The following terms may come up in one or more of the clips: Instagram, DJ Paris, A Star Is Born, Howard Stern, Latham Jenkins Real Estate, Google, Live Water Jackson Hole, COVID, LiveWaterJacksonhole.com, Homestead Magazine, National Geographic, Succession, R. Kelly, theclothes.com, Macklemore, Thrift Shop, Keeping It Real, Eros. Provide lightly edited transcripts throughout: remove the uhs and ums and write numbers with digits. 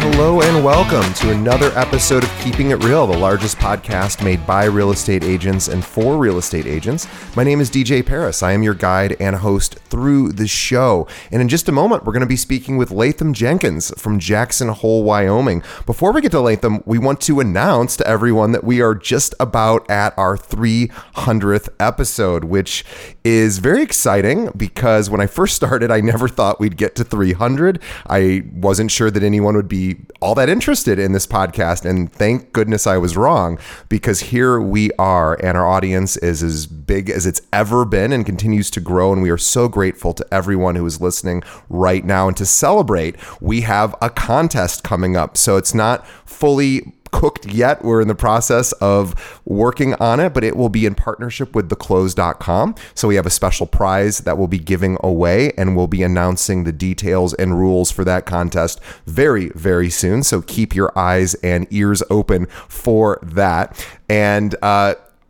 Hello and welcome to another episode of Keeping It Real, the largest podcast made by real estate agents and for real estate agents. My name is DJ Paris. I am your guide and host through the show. And in just a moment, we're going to be speaking with Latham Jenkins from Jackson Hole, Wyoming. Before we get to Latham, we want to announce to everyone that we are just about at our 300th episode, which is very exciting because when I first started, I never thought we'd get to 300. I wasn't sure that anyone would be all that interested in this podcast, and thank goodness I was wrong, because here we are, and our audience is as big as it's ever been and continues to grow, and we are so grateful to everyone who is listening right now. And to celebrate, we have a contest coming up, so it's not fully cooked yet. We're in the process of working on it, but it will be in partnership with theclothes.com. So we have a special prize that we'll be giving away, and we'll be announcing the details and rules for that contest very, very soon. So keep your eyes and ears open for that. And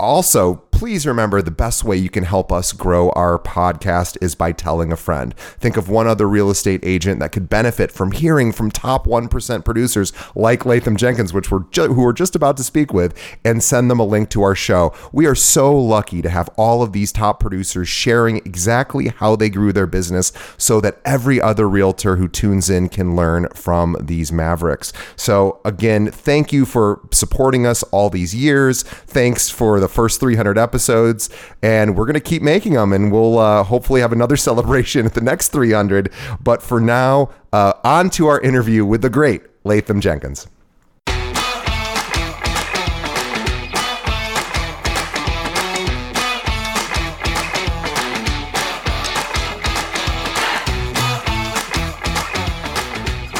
also, please remember, the best way you can help us grow our podcast is by telling a friend. Think of one other real estate agent that could benefit from hearing from top 1% producers like Latham Jenkins, who we're just about to speak with, and send them a link to our show. We are so lucky to have all of these top producers sharing exactly how they grew their business so that every other realtor who tunes in can learn from these mavericks. So again, thank you for supporting us all these years. Thanks for the first 300 episodes, and we're going to keep making them, and we'll hopefully have another celebration at the next 300. But for now, on to our interview with the great Latham Jenkins.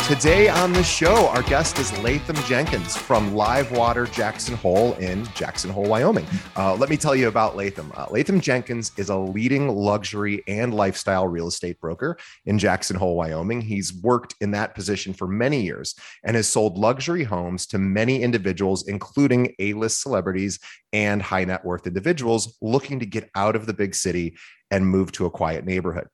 Today on the show, our guest is Latham Jenkins from Live Water Jackson Hole in Jackson Hole, Wyoming. Let me tell you about Latham. Latham Jenkins is a leading luxury and lifestyle real estate broker in Jackson Hole, Wyoming. He's worked in that position for many years and has sold luxury homes to many individuals, including A-list celebrities and high net worth individuals looking to get out of the big city and move to a quiet neighborhood.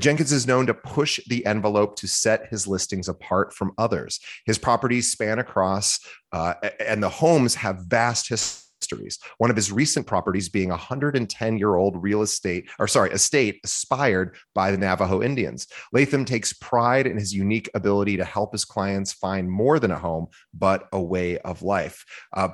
Jenkins is known to push the envelope to set his listings apart from others. His properties span across, and the homes have vast histories. One of his recent properties being a 110-year-old estate inspired by the Navajo Indians. Latham takes pride in his unique ability to help his clients find more than a home, but a way of life.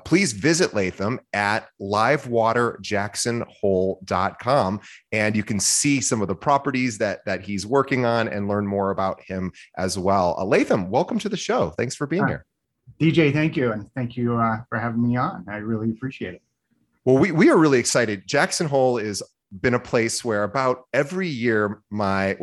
Please visit Latham at LiveWaterJacksonhole.com, and you can see some of the properties that he's working on and learn more about him as well. Latham, welcome to the show. Thanks for being here. DJ, thank you. And thank you for having me on. I really appreciate it. Well, we are really excited. Jackson Hole has been a place where about every year, my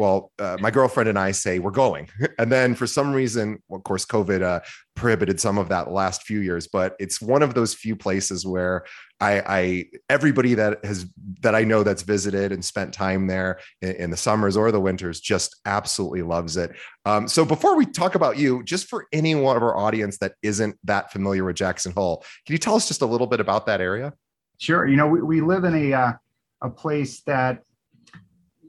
girlfriend and I say we're going. And then for some reason, well, of course, COVID prohibited some of that last few years, but it's one of those few places where I everybody that I know that's visited and spent time there in the summers or the winters just absolutely loves it. So before we talk about you, just for any one of our audience that isn't that familiar with Jackson Hole, can you tell us just a little bit about that area? Sure. You know, we live in a place that,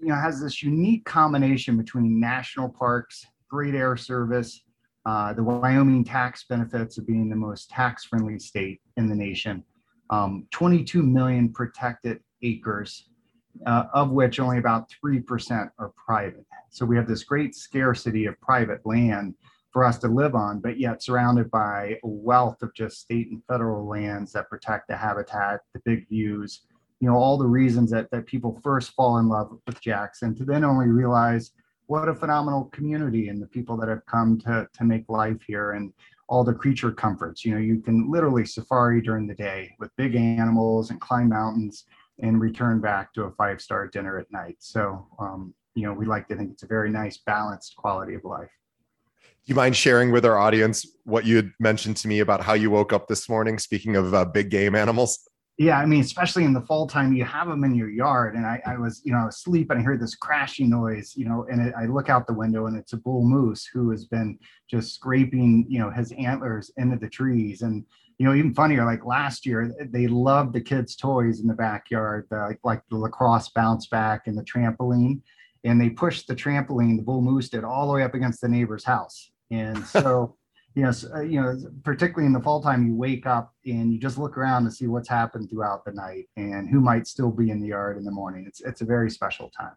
you know, has this unique combination between national parks, great air service, the Wyoming tax benefits of being the most tax-friendly state in the nation, 22 million protected acres, of which only about 3% are private. So we have this great scarcity of private land for us to live on, but yet surrounded by a wealth of just state and federal lands that protect the habitat, the big views, you know, all the reasons that people first fall in love with Jackson, to then only realize what a phenomenal community and the people that have come to make life here. And all the creature comforts. You know, you can literally safari during the day with big animals and climb mountains and return back to a five-star dinner at night. So, you know, we like to think it's a very nice, balanced quality of life. Do you mind sharing with our audience what you had mentioned to me about how you woke up this morning, speaking of big game animals? Yeah, I mean, especially in the fall time, you have them in your yard. And I was, you know, asleep and I heard this crashing noise, you know, and I look out the window and it's a bull moose who has been just scraping, you know, his antlers into the trees. And, you know, even funnier, like last year, they loved the kids' toys in the backyard, like the lacrosse bounce back and the trampoline. And they pushed the trampoline, the bull moose did, all the way up against the neighbor's house. And so... Yes, you know, particularly in the fall time, you wake up and you just look around to see what's happened throughout the night and who might still be in the yard in the morning. It's a very special time.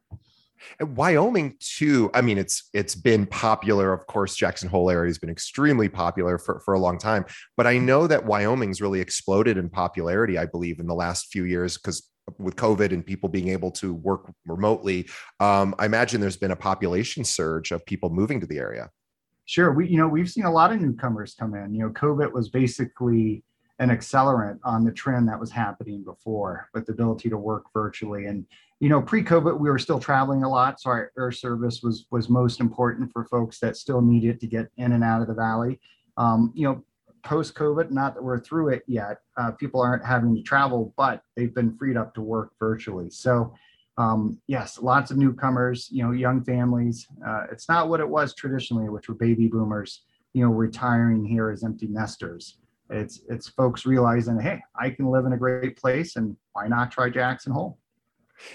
And Wyoming too. I mean, it's been popular. Of course, Jackson Hole area has been extremely popular for a long time, but I know that Wyoming's really exploded in popularity, I believe, in the last few years, because with COVID and people being able to work remotely, I imagine there's been a population surge of people moving to the area. Sure. We've seen a lot of newcomers come in. You know, COVID was basically an accelerant on the trend that was happening before with the ability to work virtually. And, you know, pre-COVID, we were still traveling a lot. So our air service was most important for folks that still needed to get in and out of the valley. You know, post-COVID, not that we're through it yet, people aren't having to travel, but they've been freed up to work virtually. So yes, lots of newcomers, you know, young families. It's not what it was traditionally, which were baby boomers, you know, retiring here as empty nesters. It's folks realizing, hey, I can live in a great place, and why not try Jackson Hole?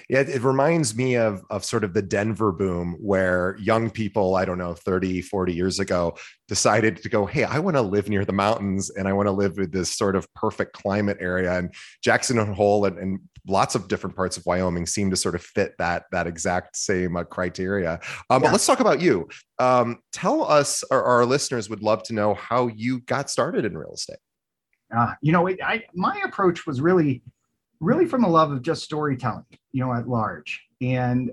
Yeah, it reminds me of sort of the Denver boom where young people, I don't know, 30, 40 years ago, decided to go, hey, I want to live near the mountains and I want to live with this sort of perfect climate area. And Jackson Hole and lots of different parts of Wyoming seem to sort of fit that exact same criteria. But let's talk about you. Tell us, our listeners would love to know how you got started in real estate. My approach was really from a love of just storytelling, you know, at large. And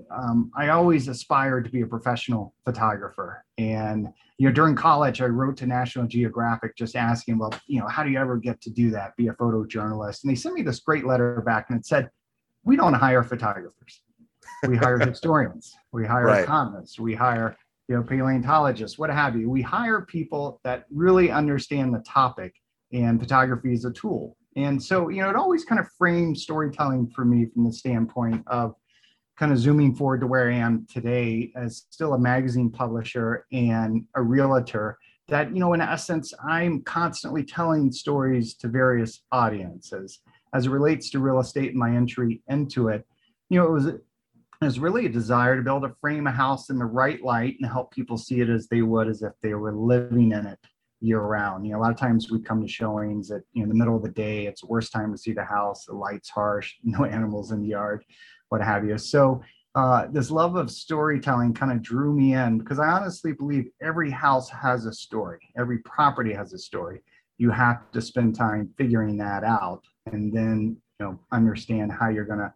I always aspired to be a professional photographer. And, you know, during college, I wrote to National Geographic just asking, well, you know, how do you ever get to do that, be a photojournalist? And they sent me this great letter back and it said, we don't hire photographers. We hire historians. We hire economists. We hire, you know, paleontologists, what have you. We hire people that really understand the topic, and photography is a tool. And so, you know, it always kind of framed storytelling for me from the standpoint of kind of zooming forward to where I am today as still a magazine publisher and a realtor that, you know, in essence, I'm constantly telling stories to various audiences. As it relates to real estate and my entry into it, you know, it was really a desire to be able to frame a house in the right light and help people see it as they would as if they were living in it year round. You know, a lot of times we come to showings at, you know, the middle of the day, it's the worst time to see the house, the light's harsh, no animals in the yard, what have you. So this love of storytelling kind of drew me in because I honestly believe every house has a story. Every property has a story. You have to spend time figuring that out and then, you know, understand how you're going to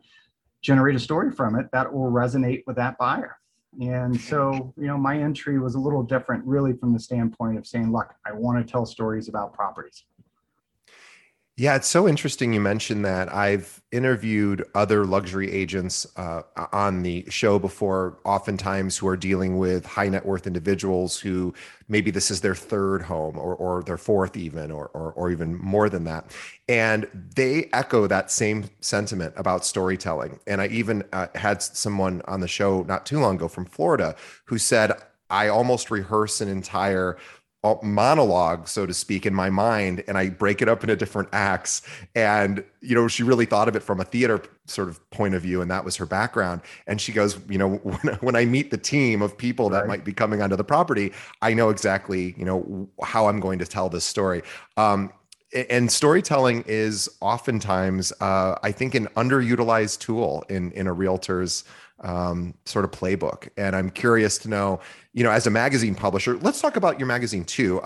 generate a story from it that will resonate with that buyer. And so, you know, my entry was a little different really from the standpoint of saying, look, I want to tell stories about properties. Yeah, it's so interesting you mentioned that. I've interviewed other luxury agents on the show before, oftentimes who are dealing with high net worth individuals who maybe this is their third home or their fourth even, or even more than that. And they echo that same sentiment about storytelling. And I even had someone on the show not too long ago from Florida who said, I almost rehearse an entire monologue, so to speak, in my mind, and I break it up into different acts. And, you know, she really thought of it from a theater sort of point of view, and that was her background. And she goes, you know, when I meet the team of people that might be coming onto the property, I know exactly, you know, how I'm going to tell this story. And storytelling is oftentimes, I think, an underutilized tool in a realtor's sort of playbook. And I'm curious to know, you know, as a magazine publisher, let's talk about your magazine too.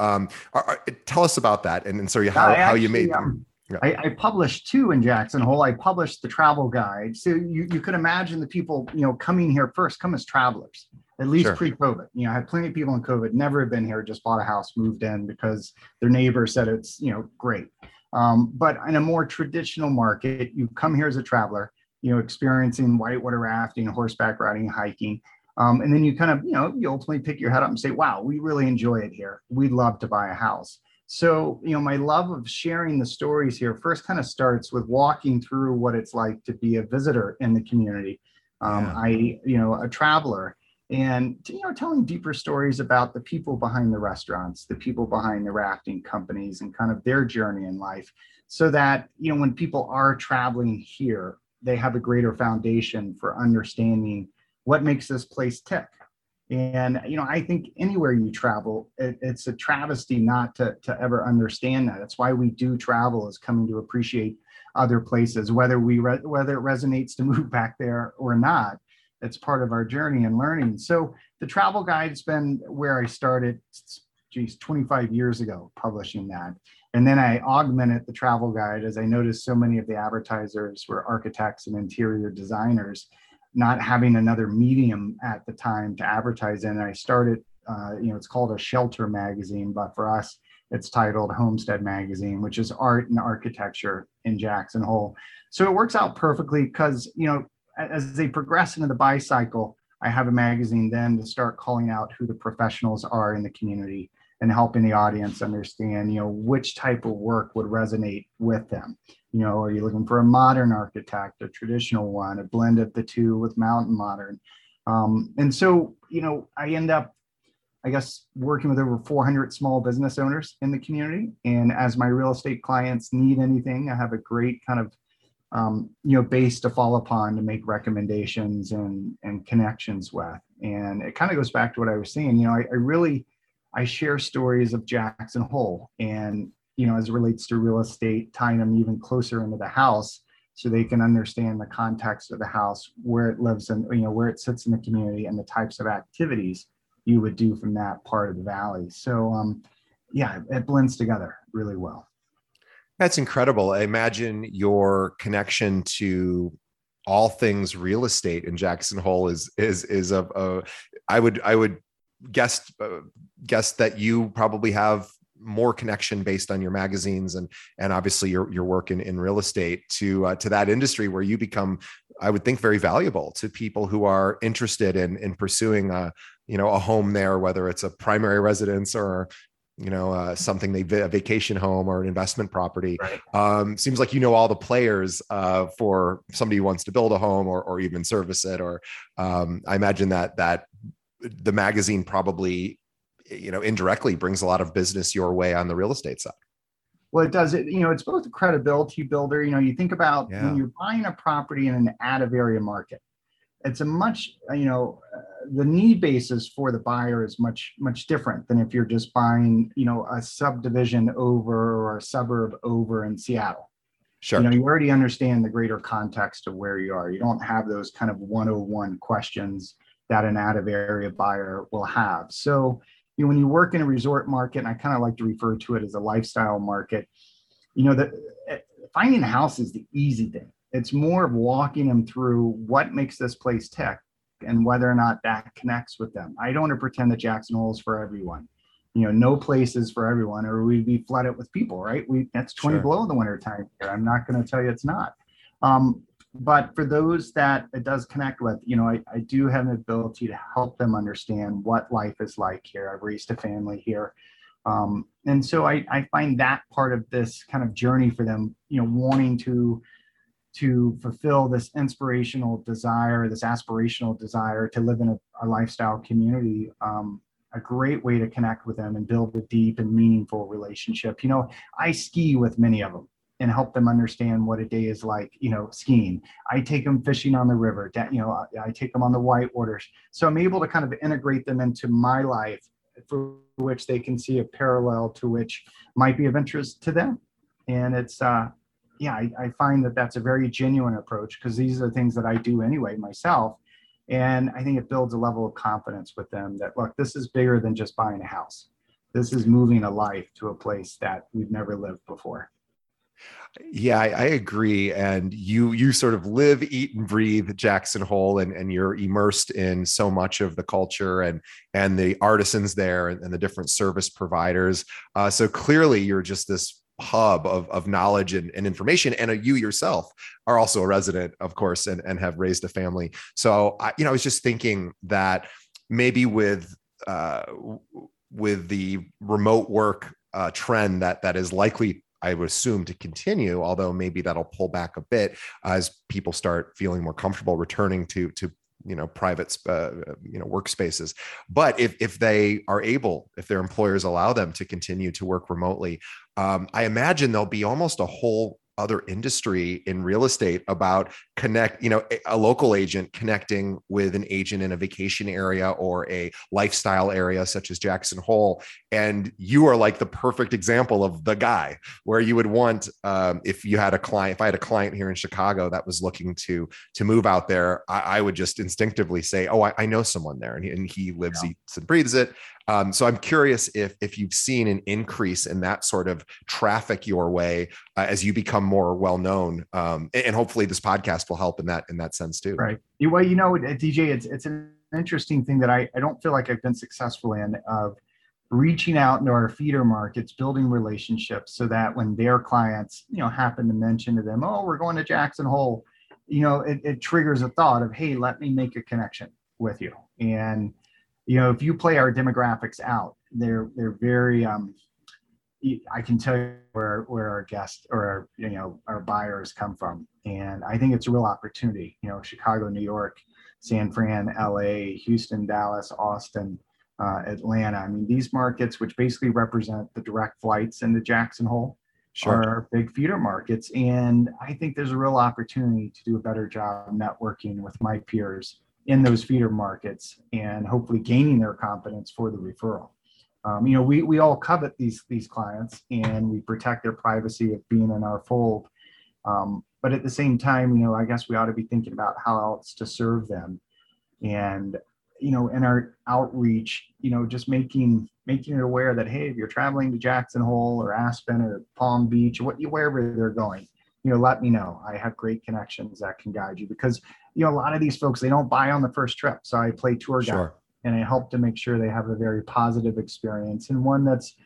Tell us about that. And so how you made them. Yeah. I published two in Jackson Hole. I published the travel guide. So you could imagine the people, you know, coming here first come as travelers. at least pre-COVID. You know, I had plenty of people in COVID, never had been here, just bought a house, moved in because their neighbor said it's, you know, great. But in a more traditional market, you come here as a traveler, you know, experiencing whitewater rafting, horseback riding, hiking. And then you kind of, you know, you ultimately pick your head up and say, wow, we really enjoy it here. We'd love to buy a house. So, you know, my love of sharing the stories here first kind of starts with walking through what it's like to be a visitor in the community. A traveler, and, you know, telling deeper stories about the people behind the restaurants, the people behind the rafting companies, and kind of their journey in life, so that, you know, when people are traveling here, they have a greater foundation for understanding what makes this place tick. And, you know, I think anywhere you travel, it's a travesty not to ever understand that. That's why we do travel, is coming to appreciate other places, whether it resonates to move back there or not. That's part of our journey and learning. So the travel guide's been where I started, 25 years ago, publishing that. And then I augmented the travel guide as I noticed so many of the advertisers were architects and interior designers, not having another medium at the time to advertise in. And I started, it's called a shelter magazine, but for us, it's titled Homestead Magazine, which is art and architecture in Jackson Hole. So it works out perfectly because, you know, as they progress into the buy cycle, I have a magazine then to start calling out who the professionals are in the community and helping the audience understand, you know, which type of work would resonate with them. You know, are you looking for a modern architect, a traditional one, a blend of the two with mountain modern? And so, you know, I end up, I guess, working with over 400 small business owners in the community. And as my real estate clients need anything, I have a great kind of base to fall upon to make recommendations and connections with. And it kind of goes back to what I was saying. You know, I share stories of Jackson Hole, and, you know, as it relates to real estate, tying them even closer into the house so they can understand the context of the house, where it lives and, you know, where it sits in the community and the types of activities you would do from that part of the valley. So, it blends together really well. That's incredible. I imagine your connection to all things real estate in Jackson Hole is of I would guess that you probably have more connection based on your magazines and obviously your work in real estate to that industry where you become, I would think, very valuable to people who are interested in pursuing a home there, whether it's a primary residence or, you know, a vacation home or an investment property. Right. Seems like you know all the players for somebody who wants to build a home or even service it. Or I imagine that the magazine probably, you know, indirectly brings a lot of business your way on the real estate side. Well, it does. You know, it's both a credibility builder. You know, you think about when you're buying a property in an out of area market, it's a much, you know, the need basis for the buyer is much, much different than if you're just buying, you know, a subdivision over or a suburb over in Seattle. Sure. You know, you already understand the greater context of where you are. You don't have those kind of 101 questions that an out of area buyer will have. So, you know, when you work in a resort market, and I kind of like to refer to it as a lifestyle market, you know, finding a house is the easy thing. It's more of walking them through what makes this place tick and whether or not that connects with them. I don't want to pretend that Jackson Hole is for everyone. You know, no place is for everyone, or we'd be flooded with people, right? That's 20 below in the wintertime here. I'm not going to tell you it's not. But for those that it does connect with, you know, I do have an ability to help them understand what life is like here. I've raised a family here. And so I find that part of this kind of journey for them, you know, wanting to fulfill this inspirational desire, this aspirational desire to live in a lifestyle community, a great way to connect with them and build a deep and meaningful relationship. You know, I ski with many of them and help them understand what a day is like, you know, skiing. I take them fishing on the river, you know, I take them on the whitewaters. So I'm able to kind of integrate them into my life for which they can see a parallel to which might be of interest to them. And it's, I find that that's a very genuine approach because these are things that I do anyway myself. And I think it builds a level of confidence with them that, look, this is bigger than just buying a house. This is moving a life to a place that we've never lived before. Yeah, I agree. And you sort of live, eat, and breathe Jackson Hole, and you're immersed in so much of the culture and the artisans there and the different service providers. So clearly you're just this hub of knowledge and information, and you yourself are also a resident, of course, and have raised a family. So I was just thinking that maybe with the remote work trend that is likely, I would assume, to continue, although maybe that'll pull back a bit as people start feeling more comfortable returning to private workspaces. But if they are able, if their employers allow them to continue to work remotely, I imagine there'll be almost a whole other industry in real estate about a local agent connecting with an agent in a vacation area or a lifestyle area such as Jackson Hole. And you are like the perfect example of the guy where you would want, if I had a client here in Chicago that was looking to move out there, I would just instinctively say, oh, I know someone there and he lives, eats, and breathes it. So I'm curious if you've seen an increase in that sort of traffic your way as you become more well-known, and hopefully this podcast will help in that sense too. Right. Well, DJ, it's an interesting thing that I don't feel like I've been successful in, of reaching out into our feeder markets, building relationships so that when their clients, happen to mention to them, oh, we're going to Jackson Hole, it triggers a thought of, hey, let me make a connection with you. And if you play our demographics out, they're very. I can tell you where our guests or our buyers come from, and I think it's a real opportunity. Chicago, New York, San Fran, L.A., Houston, Dallas, Austin, Atlanta. I mean, these markets, which basically represent the direct flights into Jackson Hole, are big feeder markets, and I think there's a real opportunity to do a better job networking with my peers in those feeder markets and hopefully gaining their confidence for the referral. We all covet these clients and we protect their privacy of being in our fold. But at the same time, I guess we ought to be thinking about how else to serve them. And, in our outreach, just making it aware that, hey, if you're traveling to Jackson Hole or Aspen or Palm Beach, wherever they're going, let me know. I have great connections that can guide you, because a lot of these folks, they don't buy on the first trip. So I play tour guide and I help to make sure they have a very positive experience, and one that's,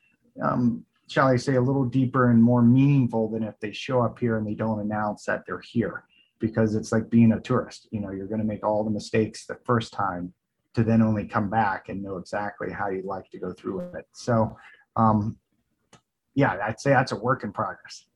shall I say, a little deeper and more meaningful than if they show up here and they don't announce that they're here, because it's like being a tourist. You're going to make all the mistakes the first time to then only come back and know exactly how you'd like to go through it. So, I'd say that's a work in progress.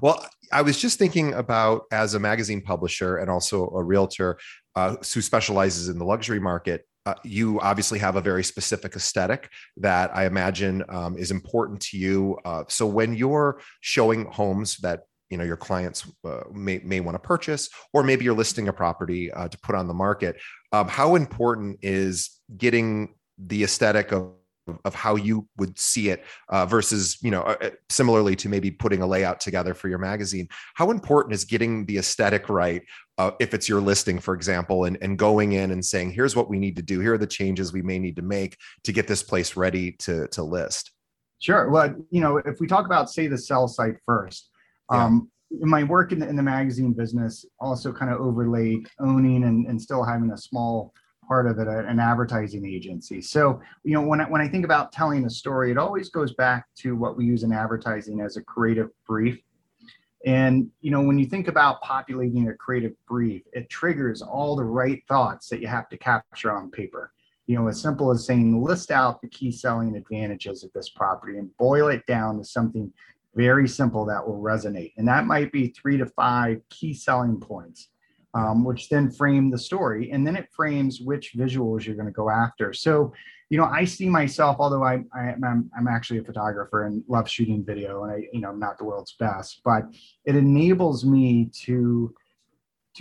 Well, I was just thinking about, as a magazine publisher and also a realtor who specializes in the luxury market, you obviously have a very specific aesthetic that I imagine is important to you. So when you're showing homes that your clients may want to purchase, or maybe you're listing a property to put on the market, how important is getting the aesthetic of how you would see it versus, similarly to maybe putting a layout together for your magazine, how important is getting the aesthetic right if it's your listing, for example, and going in and saying, here's what we need to do. Here are the changes we may need to make to get this place ready to list. Sure. Well, if we talk about, say, the sell site first, my work in the magazine business also kind of overlaid owning and still having a small part of it, an advertising agency. So, when I think about telling a story, it always goes back to what we use in advertising as a creative brief. And, when you think about populating a creative brief, it triggers all the right thoughts that you have to capture on paper. As simple as saying, list out the key selling advantages of this property and boil it down to something very simple that will resonate. And that might be 3 to 5 key selling points. Which then frame the story, and then it frames which visuals you're going to go after. So, I see myself, although I'm actually a photographer and love shooting video, and I'm not the world's best, but it enables me to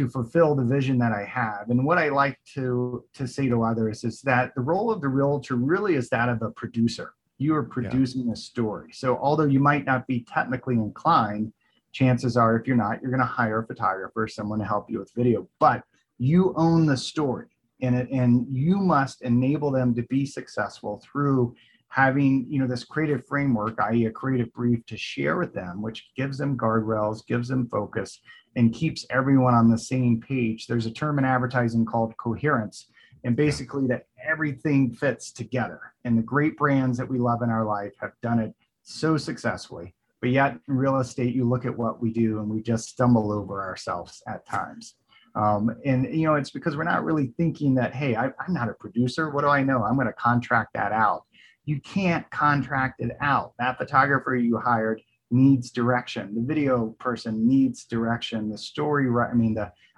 fulfill the vision that I have. And what I like to say to others is that the role of the realtor really is that of a producer. You are producing a story. So although you might not be technically inclined, chances are, if you're not, you're going to hire a photographer, someone to help you with video, but you own the story, and you must enable them to be successful through having, you know, this creative framework, i.e. a creative brief to share with them, which gives them guardrails, gives them focus, and keeps everyone on the same page. There's a term in advertising called coherence, and basically that everything fits together. And the great brands that we love in our life have done it so successfully. But yet in real estate, you look at what we do and we just stumble over ourselves at times. And, you know, it's because we're not really thinking that, hey, I'm not a producer. What do I know? I'm going to contract that out. You can't contract it out. That photographer you hired needs direction. The video person needs direction. The story,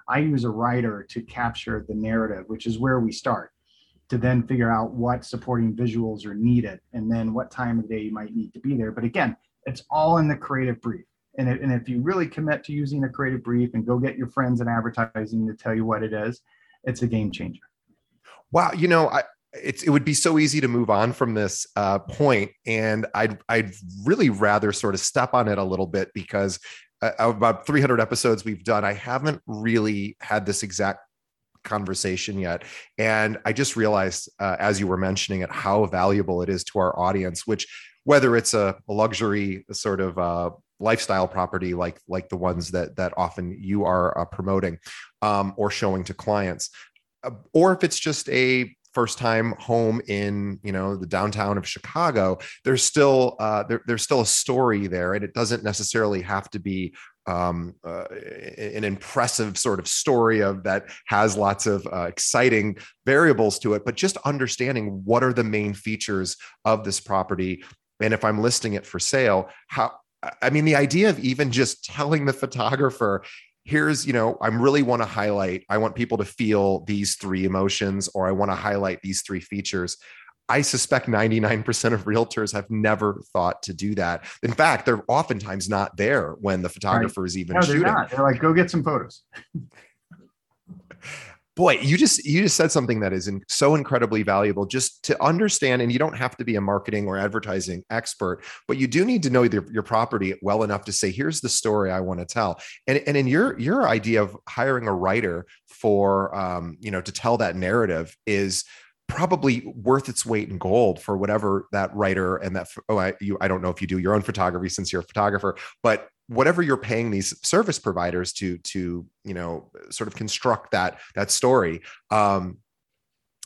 I use a writer to capture the narrative, which is where we start, to then figure out what supporting visuals are needed and then what time of day you might need to be there. But again, it's all in the creative brief. And if you really commit to using a creative brief and go get your friends in advertising to tell you what it is, it's a game changer. Wow. You know, it would be so easy to move on from this point, and I'd really rather sort of step on it a little bit, because about 300 episodes we've done, I haven't really had this exact conversation yet. And I just realized as you were mentioning it, how valuable it is to our audience, which whether it's a luxury sort of lifestyle property like the ones that often you are promoting or showing to clients, or if it's just a first-time home in, you know, the downtown of Chicago, there's still a story there, and it doesn't necessarily have to be an impressive sort of story of that has lots of exciting variables to it. But just understanding what are the main features of this property, and if I'm listing it for sale, the idea of even just telling the photographer, here's, you know, I want people to feel these three emotions, or I want to highlight these three features. I suspect 99% of realtors have never thought to do that. In fact, they're oftentimes not there when the photographer is even shooting. They're like, go get some photos. Boy, you just said something that is so incredibly valuable, just to understand. And you don't have to be a marketing or advertising expert, but you do need to know your property well enough to say, here's the story I want to tell. And in your idea of hiring a writer for, to tell that narrative is probably worth its weight in gold for whatever that writer and that, I don't know if you do your own photography since you're a photographer, but whatever you're paying these service providers to sort of construct that story.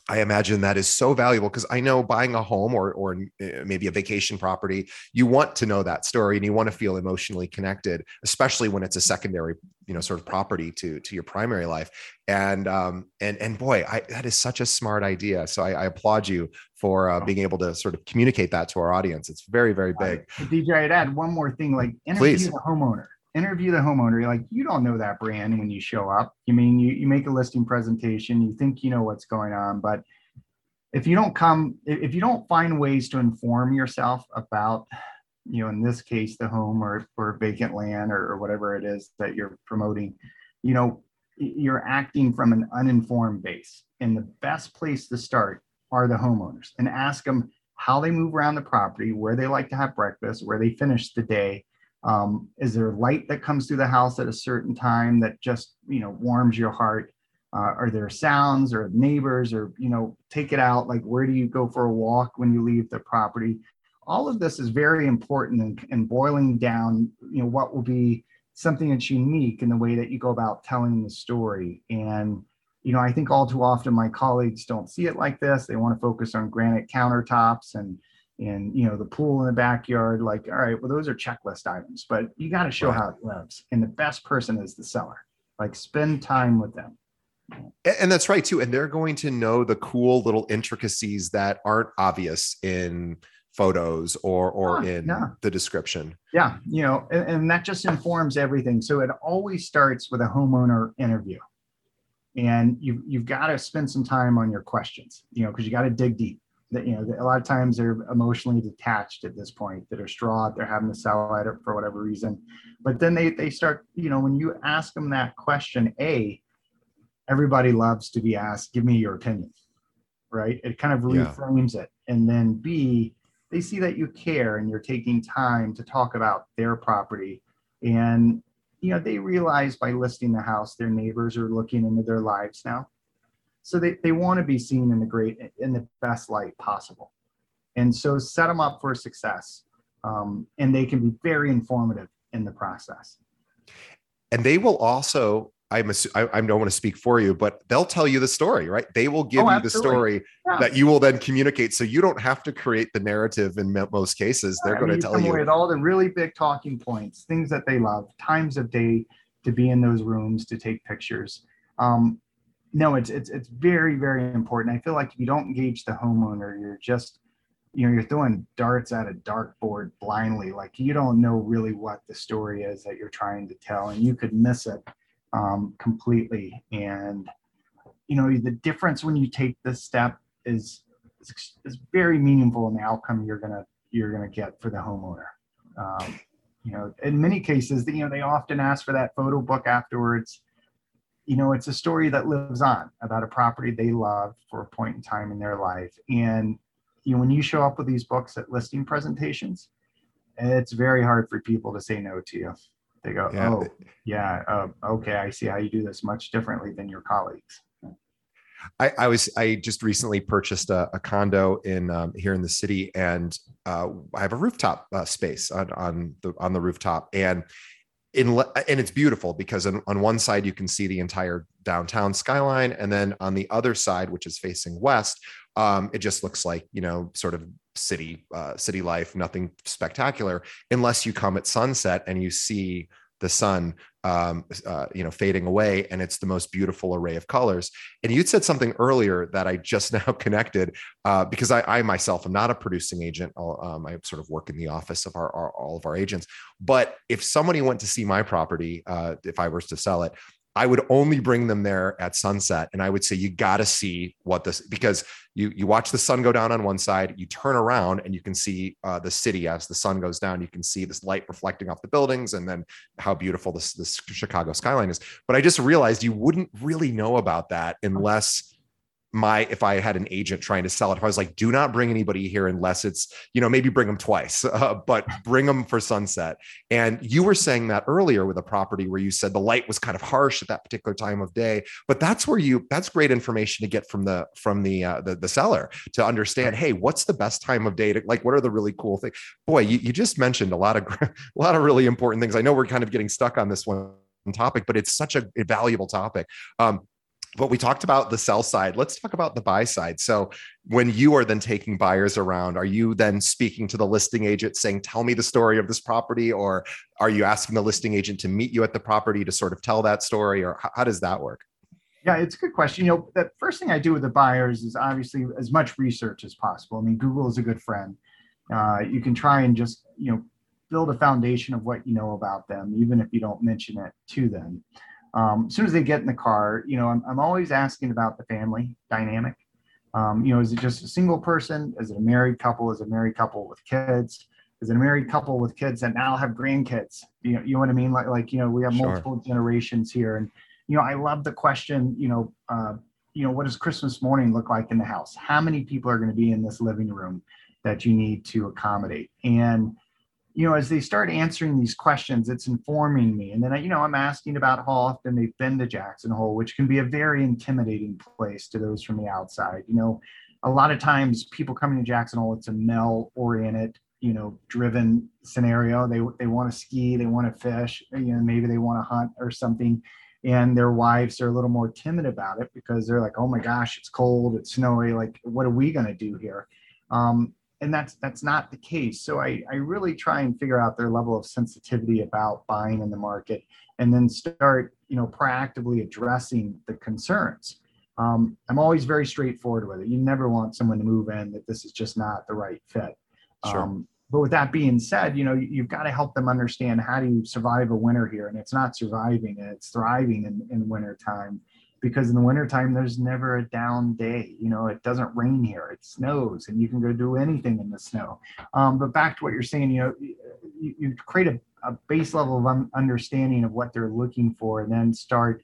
I imagine that is so valuable, because I know buying a home or maybe a vacation property, you want to know that story and you want to feel emotionally connected, especially when it's a secondary, sort of property to your primary life. And boy, that is such a smart idea. So I applaud you for being able to sort of communicate that to our audience. It's very, very big. DJ, I'd add one more thing, like interview the homeowner. You're like, you don't know that brand when you show up. You mean you make a listing presentation, you think you know what's going on, but if you don't find ways to inform yourself about, in this case, the home or vacant land or whatever it is that you're promoting, you're acting from an uninformed base. And the best place to start are the homeowners, and ask them how they move around the property, where they like to have breakfast, where they finish the day. Is there light that comes through the house at a certain time that just, warms your heart? Are there sounds or neighbors or, take it out? Like, where do you go for a walk when you leave the property? All of this is very important in boiling down, what will be something that's unique in the way that you go about telling the story. And, I think all too often my colleagues don't see it like this. They want to focus on granite countertops and the pool in the backyard, like, all right, well, those are checklist items, but you got to show how it lives. And the best person is the seller. Like, spend time with them. And that's right too. And they're going to know the cool little intricacies that aren't obvious in photos or in the description. Yeah. And that just informs everything. So it always starts with a homeowner interview, and you've got to spend some time on your questions, cause you got to dig deep. That, a lot of times they're emotionally detached at this point, that are distraught, they're having to sell it for whatever reason. But then they start, when you ask them that question, everybody loves to be asked, give me your opinion, right? It kind of reframes it. And then B, they see that you care and you're taking time to talk about their property. And, they realize by listing the house, their neighbors are looking into their lives now. So they want to be seen in the best light possible. And so set them up for success. And they can be very informative in the process. And they will also, I don't want to speak for you, but they'll tell you the story, right? They will give you the story that you will then communicate. So you don't have to create the narrative in most cases. They're going to tell you. With all the really big talking points, things that they love, times of day to be in those rooms, to take pictures. No, it's very, very important. I feel like if you don't engage the homeowner, you're just, you're throwing darts at a dartboard blindly. Like, you don't know really what the story is that you're trying to tell, and you could miss it completely. And, the difference when you take this step is very meaningful in the outcome you're going to get for the homeowner. In many cases, they often ask for that photo book afterwards. It's a story that lives on about a property they loved for a point in time in their life. And when you show up with these books at listing presentations, it's very hard for people to say no to you. They go, okay, I see how you do this much differently than your colleagues. I just recently purchased a condo in here in the city, and I have a rooftop space on the rooftop, and it's beautiful because on one side you can see the entire downtown skyline, and then on the other side, which is facing west, it just looks like, sort of city life, nothing spectacular, unless you come at sunset and you see the sun, fading away, and it's the most beautiful array of colors. And you'd said something earlier that I just now connected, because I myself am not a producing agent. I sort of work in the office of all of our agents. But if somebody went to see my property, if I were to sell it, I would only bring them there at sunset. And I would say, you got to see what this, because you watch the sun go down on one side, you turn around and you can see the city as the sun goes down. You can see this light reflecting off the buildings, and then how beautiful this Chicago skyline is. But I just realized you wouldn't really know about that unless if I had an agent trying to sell it. If I was like, do not bring anybody here unless it's, maybe bring them twice, but bring them for sunset. And you were saying that earlier with a property where you said the light was kind of harsh at that particular time of day, but that's great information to get from the seller to understand, hey, what's the best time of day to, like, what are the really cool things? Boy, you just mentioned a lot of really important things. I know we're kind of getting stuck on this one topic, but it's such a valuable topic. But we talked about the sell side. Let's talk about the buy side. So when you are then taking buyers around, are you then speaking to the listing agent saying, tell me the story of this property? Or are you asking the listing agent to meet you at the property to sort of tell that story? Or how does that work? Yeah, it's a good question. The first thing I do with the buyers is obviously as much research as possible. I mean, Google is a good friend. You can try and just, build a foundation of what you know about them, even if you don't mention it to them. As soon as they get in the car, I'm always asking about the family dynamic. Is it just a single person? Is it a married couple? Is it a married couple with kids? Is it a married couple with kids that now have grandkids? You know what I mean? Like, we have multiple generations here, and, I love the question, what does Christmas morning look like in the house? How many people are going to be in this living room that you need to accommodate? And, as they start answering these questions, it's informing me. And then, I'm asking about how often they've been to Jackson Hole, which can be a very intimidating place to those from the outside. A lot of times people coming to Jackson Hole, it's a male-oriented, driven scenario. They want to ski, they want to fish, maybe they want to hunt or something. And their wives are a little more timid about it because they're like, oh my gosh, it's cold, it's snowy. Like, what are we going to do here? And that's not the case. So I really try and figure out their level of sensitivity about buying in the market, and then start, proactively addressing the concerns. I'm always very straightforward with it. You never want someone to move in that this is just not the right fit. But with that being said, you've got to help them understand, how do you survive a winter here? And it's not surviving, and it's thriving in winter time. Because in the wintertime, there's never a down day. It doesn't rain here, it snows, and you can go do anything in the snow. But back to what you're saying, you create a base level of understanding of what they're looking for, and then start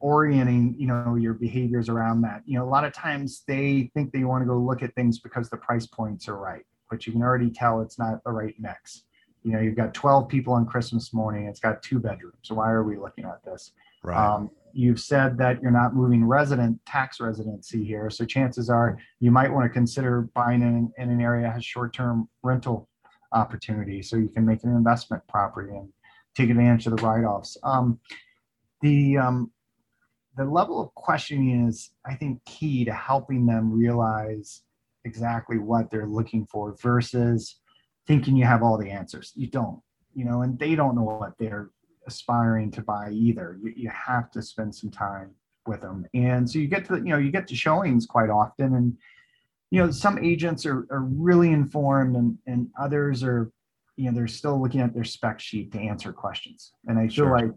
orienting, your behaviors around that. A lot of times they think they want to go look at things because the price points are right, but you can already tell it's not the right mix. You've got 12 people on Christmas morning, it's got 2 bedrooms. So why are we looking at this? Right. you've said that you're not moving tax residency here. So chances are you might want to consider buying in an area that has short-term rental opportunity, so you can make an investment property and take advantage of the write-offs. The level of questioning is, I think, key to helping them realize exactly what they're looking for versus thinking you have all the answers. You don't, and they don't know what they're aspiring to buy either. You have to spend some time with them. And so you get to showings quite often, and some agents are really informed, and others are, they're still looking at their spec sheet to answer questions. And I feel like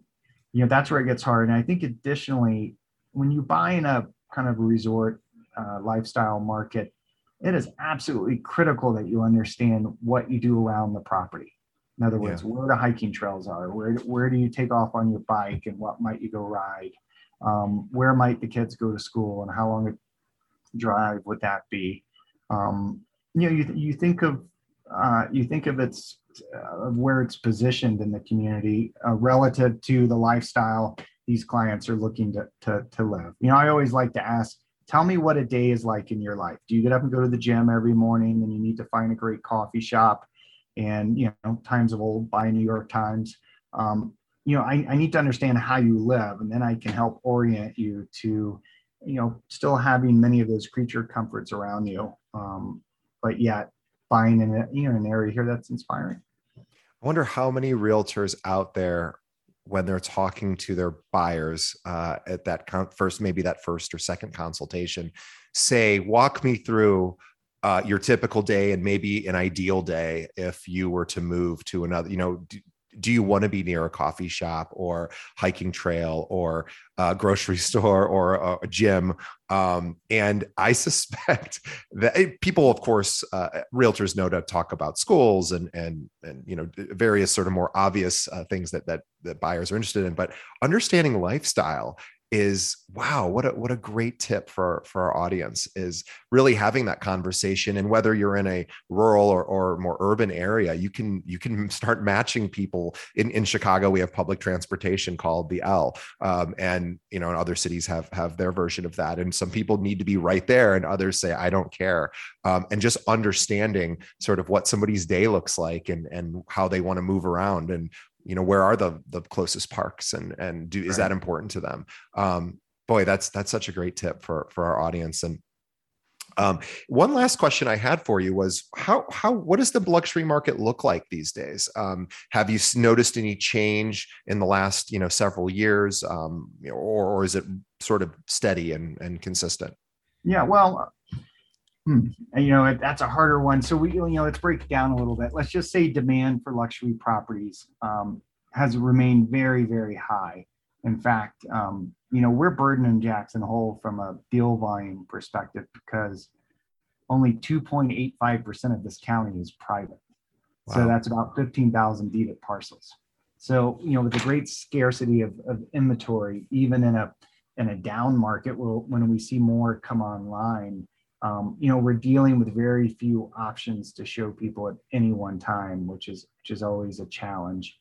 that's where it gets hard. And I think additionally, when you buy in a kind of a resort lifestyle market, it is absolutely critical that you understand what you do around the property. In other words, where the hiking trails are, where do you take off on your bike, and what might you go ride? Where might the kids go to school, and how long a drive would that be? You think of where it's positioned in the community relative to the lifestyle these clients are looking to live. I always like to ask, tell me what a day is like in your life. Do you get up and go to the gym every morning, and you need to find a great coffee shop and, Times of Old by New York Times? I need to understand how you live, and then I can help orient you to, still having many of those creature comforts around you, but yet buying in an area here that's inspiring. I wonder how many realtors out there, when they're talking to their buyers at that first or second consultation, say, walk me through your typical day and maybe an ideal day if you were to move to another, do you want to be near a coffee shop or hiking trail or a grocery store or a gym? And I suspect that people, of course, realtors know to talk about schools and various sort of more obvious things that buyers are interested in. But understanding lifestyle is, wow, what a great tip for our audience, is really having that conversation. And whether you're in a rural or more urban area, you can start matching people. In Chicago, we have public transportation called the L, and other cities have their version of that. And some people need to be right there, and others say, I don't care. And just understanding sort of what somebody's day looks like and how they want to move around, and where are the closest parks, and is that important to them? Boy, that's such a great tip for our audience. And one last question I had for you was, what does the luxury market look like these days? Have you noticed any change in the last, several years, or is it sort of steady and consistent? Yeah, well, that's a harder one. So let's break it down a little bit. Let's just say demand for luxury properties has remained very, very high. In fact, we're burdening Jackson Hole from a deal volume perspective because only 2.85% of this county is private. Wow. So that's about 15,000 deeded parcels. So, with the great scarcity of inventory, even in a down market, when we see more come online, we're dealing with very few options to show people at any one time, which is always a challenge.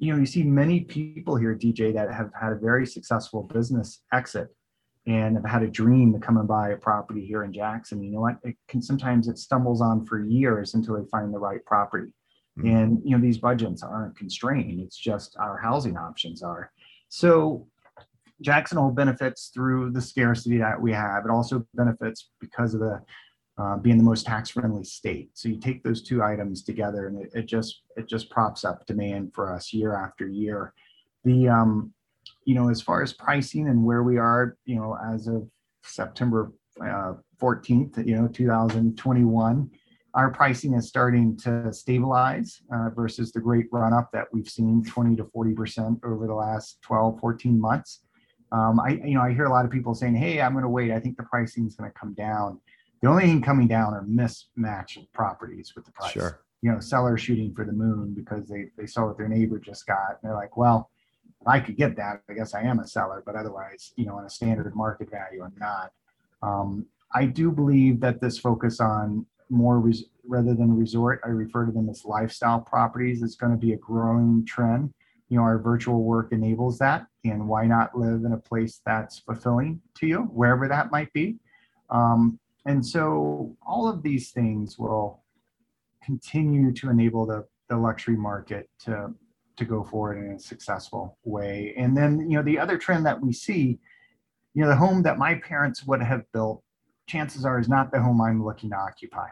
You see many people here, DJ, that have had a very successful business exit and have had a dream to come and buy a property here in Jackson. You know what? It stumbles on for years until they find the right property. Mm-hmm. And, these budgets aren't constrained. It's just our housing options are. So Jackson Hole benefits through the scarcity that we have. It also benefits because of the being the most tax-friendly state. So you take those two items together, and it just props up demand for us year after year. The as far as pricing and where we are, as of September 14th, 2021, our pricing is starting to stabilize versus the great run-up that we've seen, 20 to 40% over the last 12, 14 months. I hear a lot of people saying, "Hey, I'm going to wait. I think the pricing's going to come down." The only thing coming down are mismatched properties with the price. Sure. Sellers shooting for the moon because they saw what their neighbor just got. And they're like, well, I could get that. I guess I am a seller, but otherwise, on a standard market value, I'm not. I do believe that this focus on more rather than resort, I refer to them as lifestyle properties, is going to be a growing trend. you know, our virtual work enables that. And why not live in a place that's fulfilling to you, wherever that might be? And so all of these things will continue to enable the luxury market to go forward in a successful way. And then, you know, the other trend that we see, you know, the home that my parents would have built, chances are, is not the home I'm looking to occupy.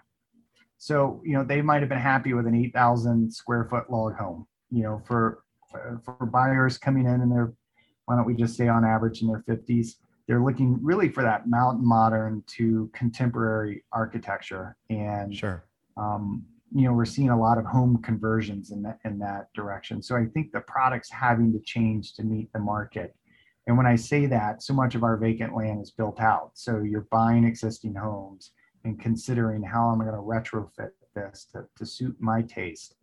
So, you know, they might have been happy with an 8,000 square foot log home. You know, for buyers coming in, and they're, why don't we just say on average in their 50s, they're looking really for that mountain modern to contemporary architecture. And sure, you know, we're seeing a lot of home conversions in that direction. So I think the product's having to change to meet the market. And when I say that, so much of our vacant land is built out. So you're buying existing homes and considering, how am I going to retrofit this to suit my taste?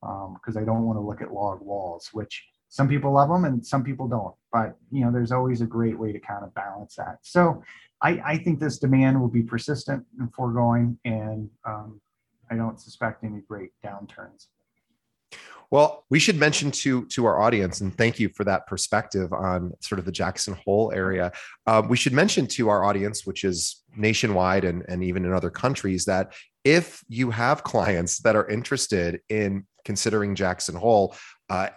Because I don't want to look at log walls, which some people love them and some people don't. But, you know, there's always a great way to kind of balance that. So I think this demand will be persistent and foregoing, and I don't suspect any great downturns. Well, we should mention to our audience, and thank you for that perspective on sort of the Jackson Hole area. We should mention to our audience, which is nationwide and even in other countries, that if you have clients that are interested in considering Jackson Hole,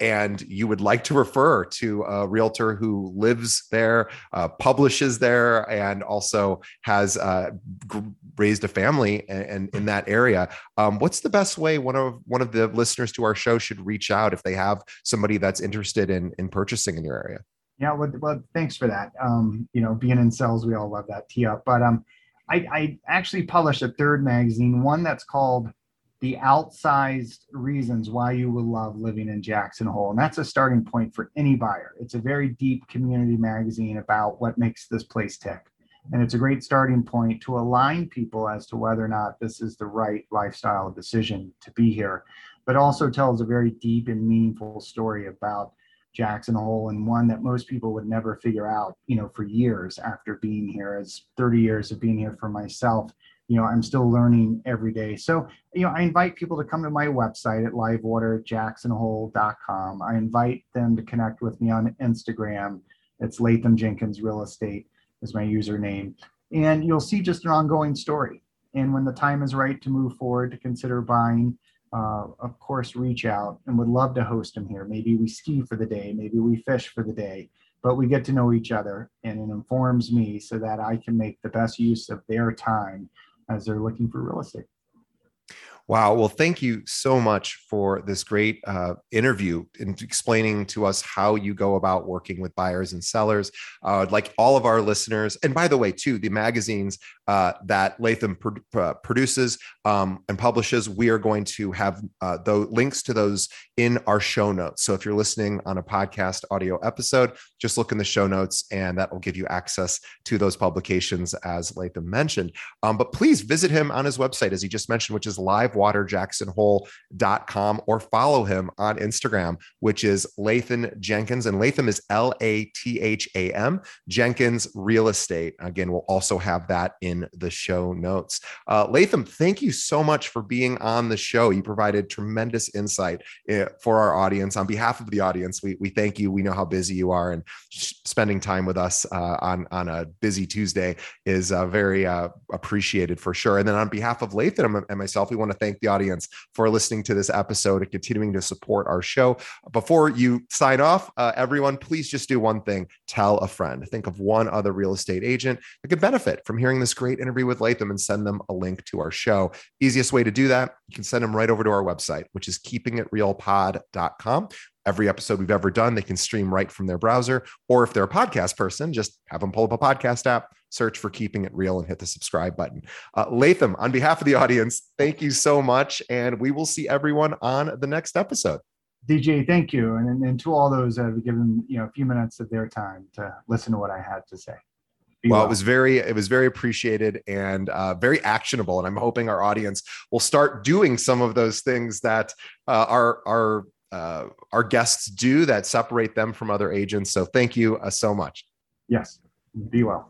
and you would like to refer to a realtor who lives there, publishes there, and also has raised a family and in that area, what's the best way one of the listeners to our show should reach out if they have somebody that's interested in purchasing in your area? Yeah, well, thanks for that. You know, being in sales, we all love that tee up. But I actually published a third magazine, one that's called The Outsized Reasons Why You Will Love Living in Jackson Hole. And that's a starting point for any buyer. It's a very deep community magazine about what makes this place tick. And it's a great starting point to align people as to whether or not this is the right lifestyle decision to be here, but also tells a very deep and meaningful story about Jackson Hole, and one that most people would never figure out, you know, for years after being here. As 30 years of being here for myself, you know, I'm still learning every day. So, you know, I invite people to come to my website at LiveWaterJacksonhole.com. I invite them to connect with me on Instagram. It's Latham Jenkins Real Estate is my username. And you'll see just an ongoing story. And when the time is right to move forward, to consider buying, of course, reach out, and would love to host them here. Maybe we ski for the day, maybe we fish for the day, but we get to know each other, and it informs me so that I can make the best use of their time as they're looking for real estate. Wow. Well, thank you so much for this great interview and explaining to us how you go about working with buyers and sellers. I'd like all of our listeners, and by the way, too, the magazines that Latham produces and publishes, we are going to have links to those in our show notes. So if you're listening on a podcast audio episode, just look in the show notes, and that will give you access to those publications, as Latham mentioned. But please visit him on his website, as he just mentioned, which is LiveWaterJacksonhole.com, or follow him on Instagram, which is Latham Jenkins, and Latham is Latham Jenkins Real Estate. Again, we'll also have that in the show notes. Latham, thank you so much for being on the show. You provided tremendous insight for our audience. On behalf of the audience, we thank you. We know how busy you are, and spending time with us on a busy Tuesday is very appreciated for sure. And then on behalf of Latham and myself, we want to thank the audience for listening to this episode and continuing to support our show. Before you sign off, everyone, please just do one thing. Tell a friend. Think of one other real estate agent that could benefit from hearing this great interview with Latham, and send them a link to our show. Easiest way to do that, you can send them right over to our website, which is keepingitrealpod.com. Every episode we've ever done, they can stream right from their browser. Or if they're a podcast person, just have them pull up a podcast app, search for Keeping It Real, and hit the subscribe button. Latham, on behalf of the audience, thank you so much. And we will see everyone on the next episode. DJ, thank you. And to all those, I've given, you know, a few minutes of their time to listen to what I had to say. Well, it was very appreciated and very actionable. And I'm hoping our audience will start doing some of those things that our guests do that separate them from other agents. So thank you so much. Yes. Be well.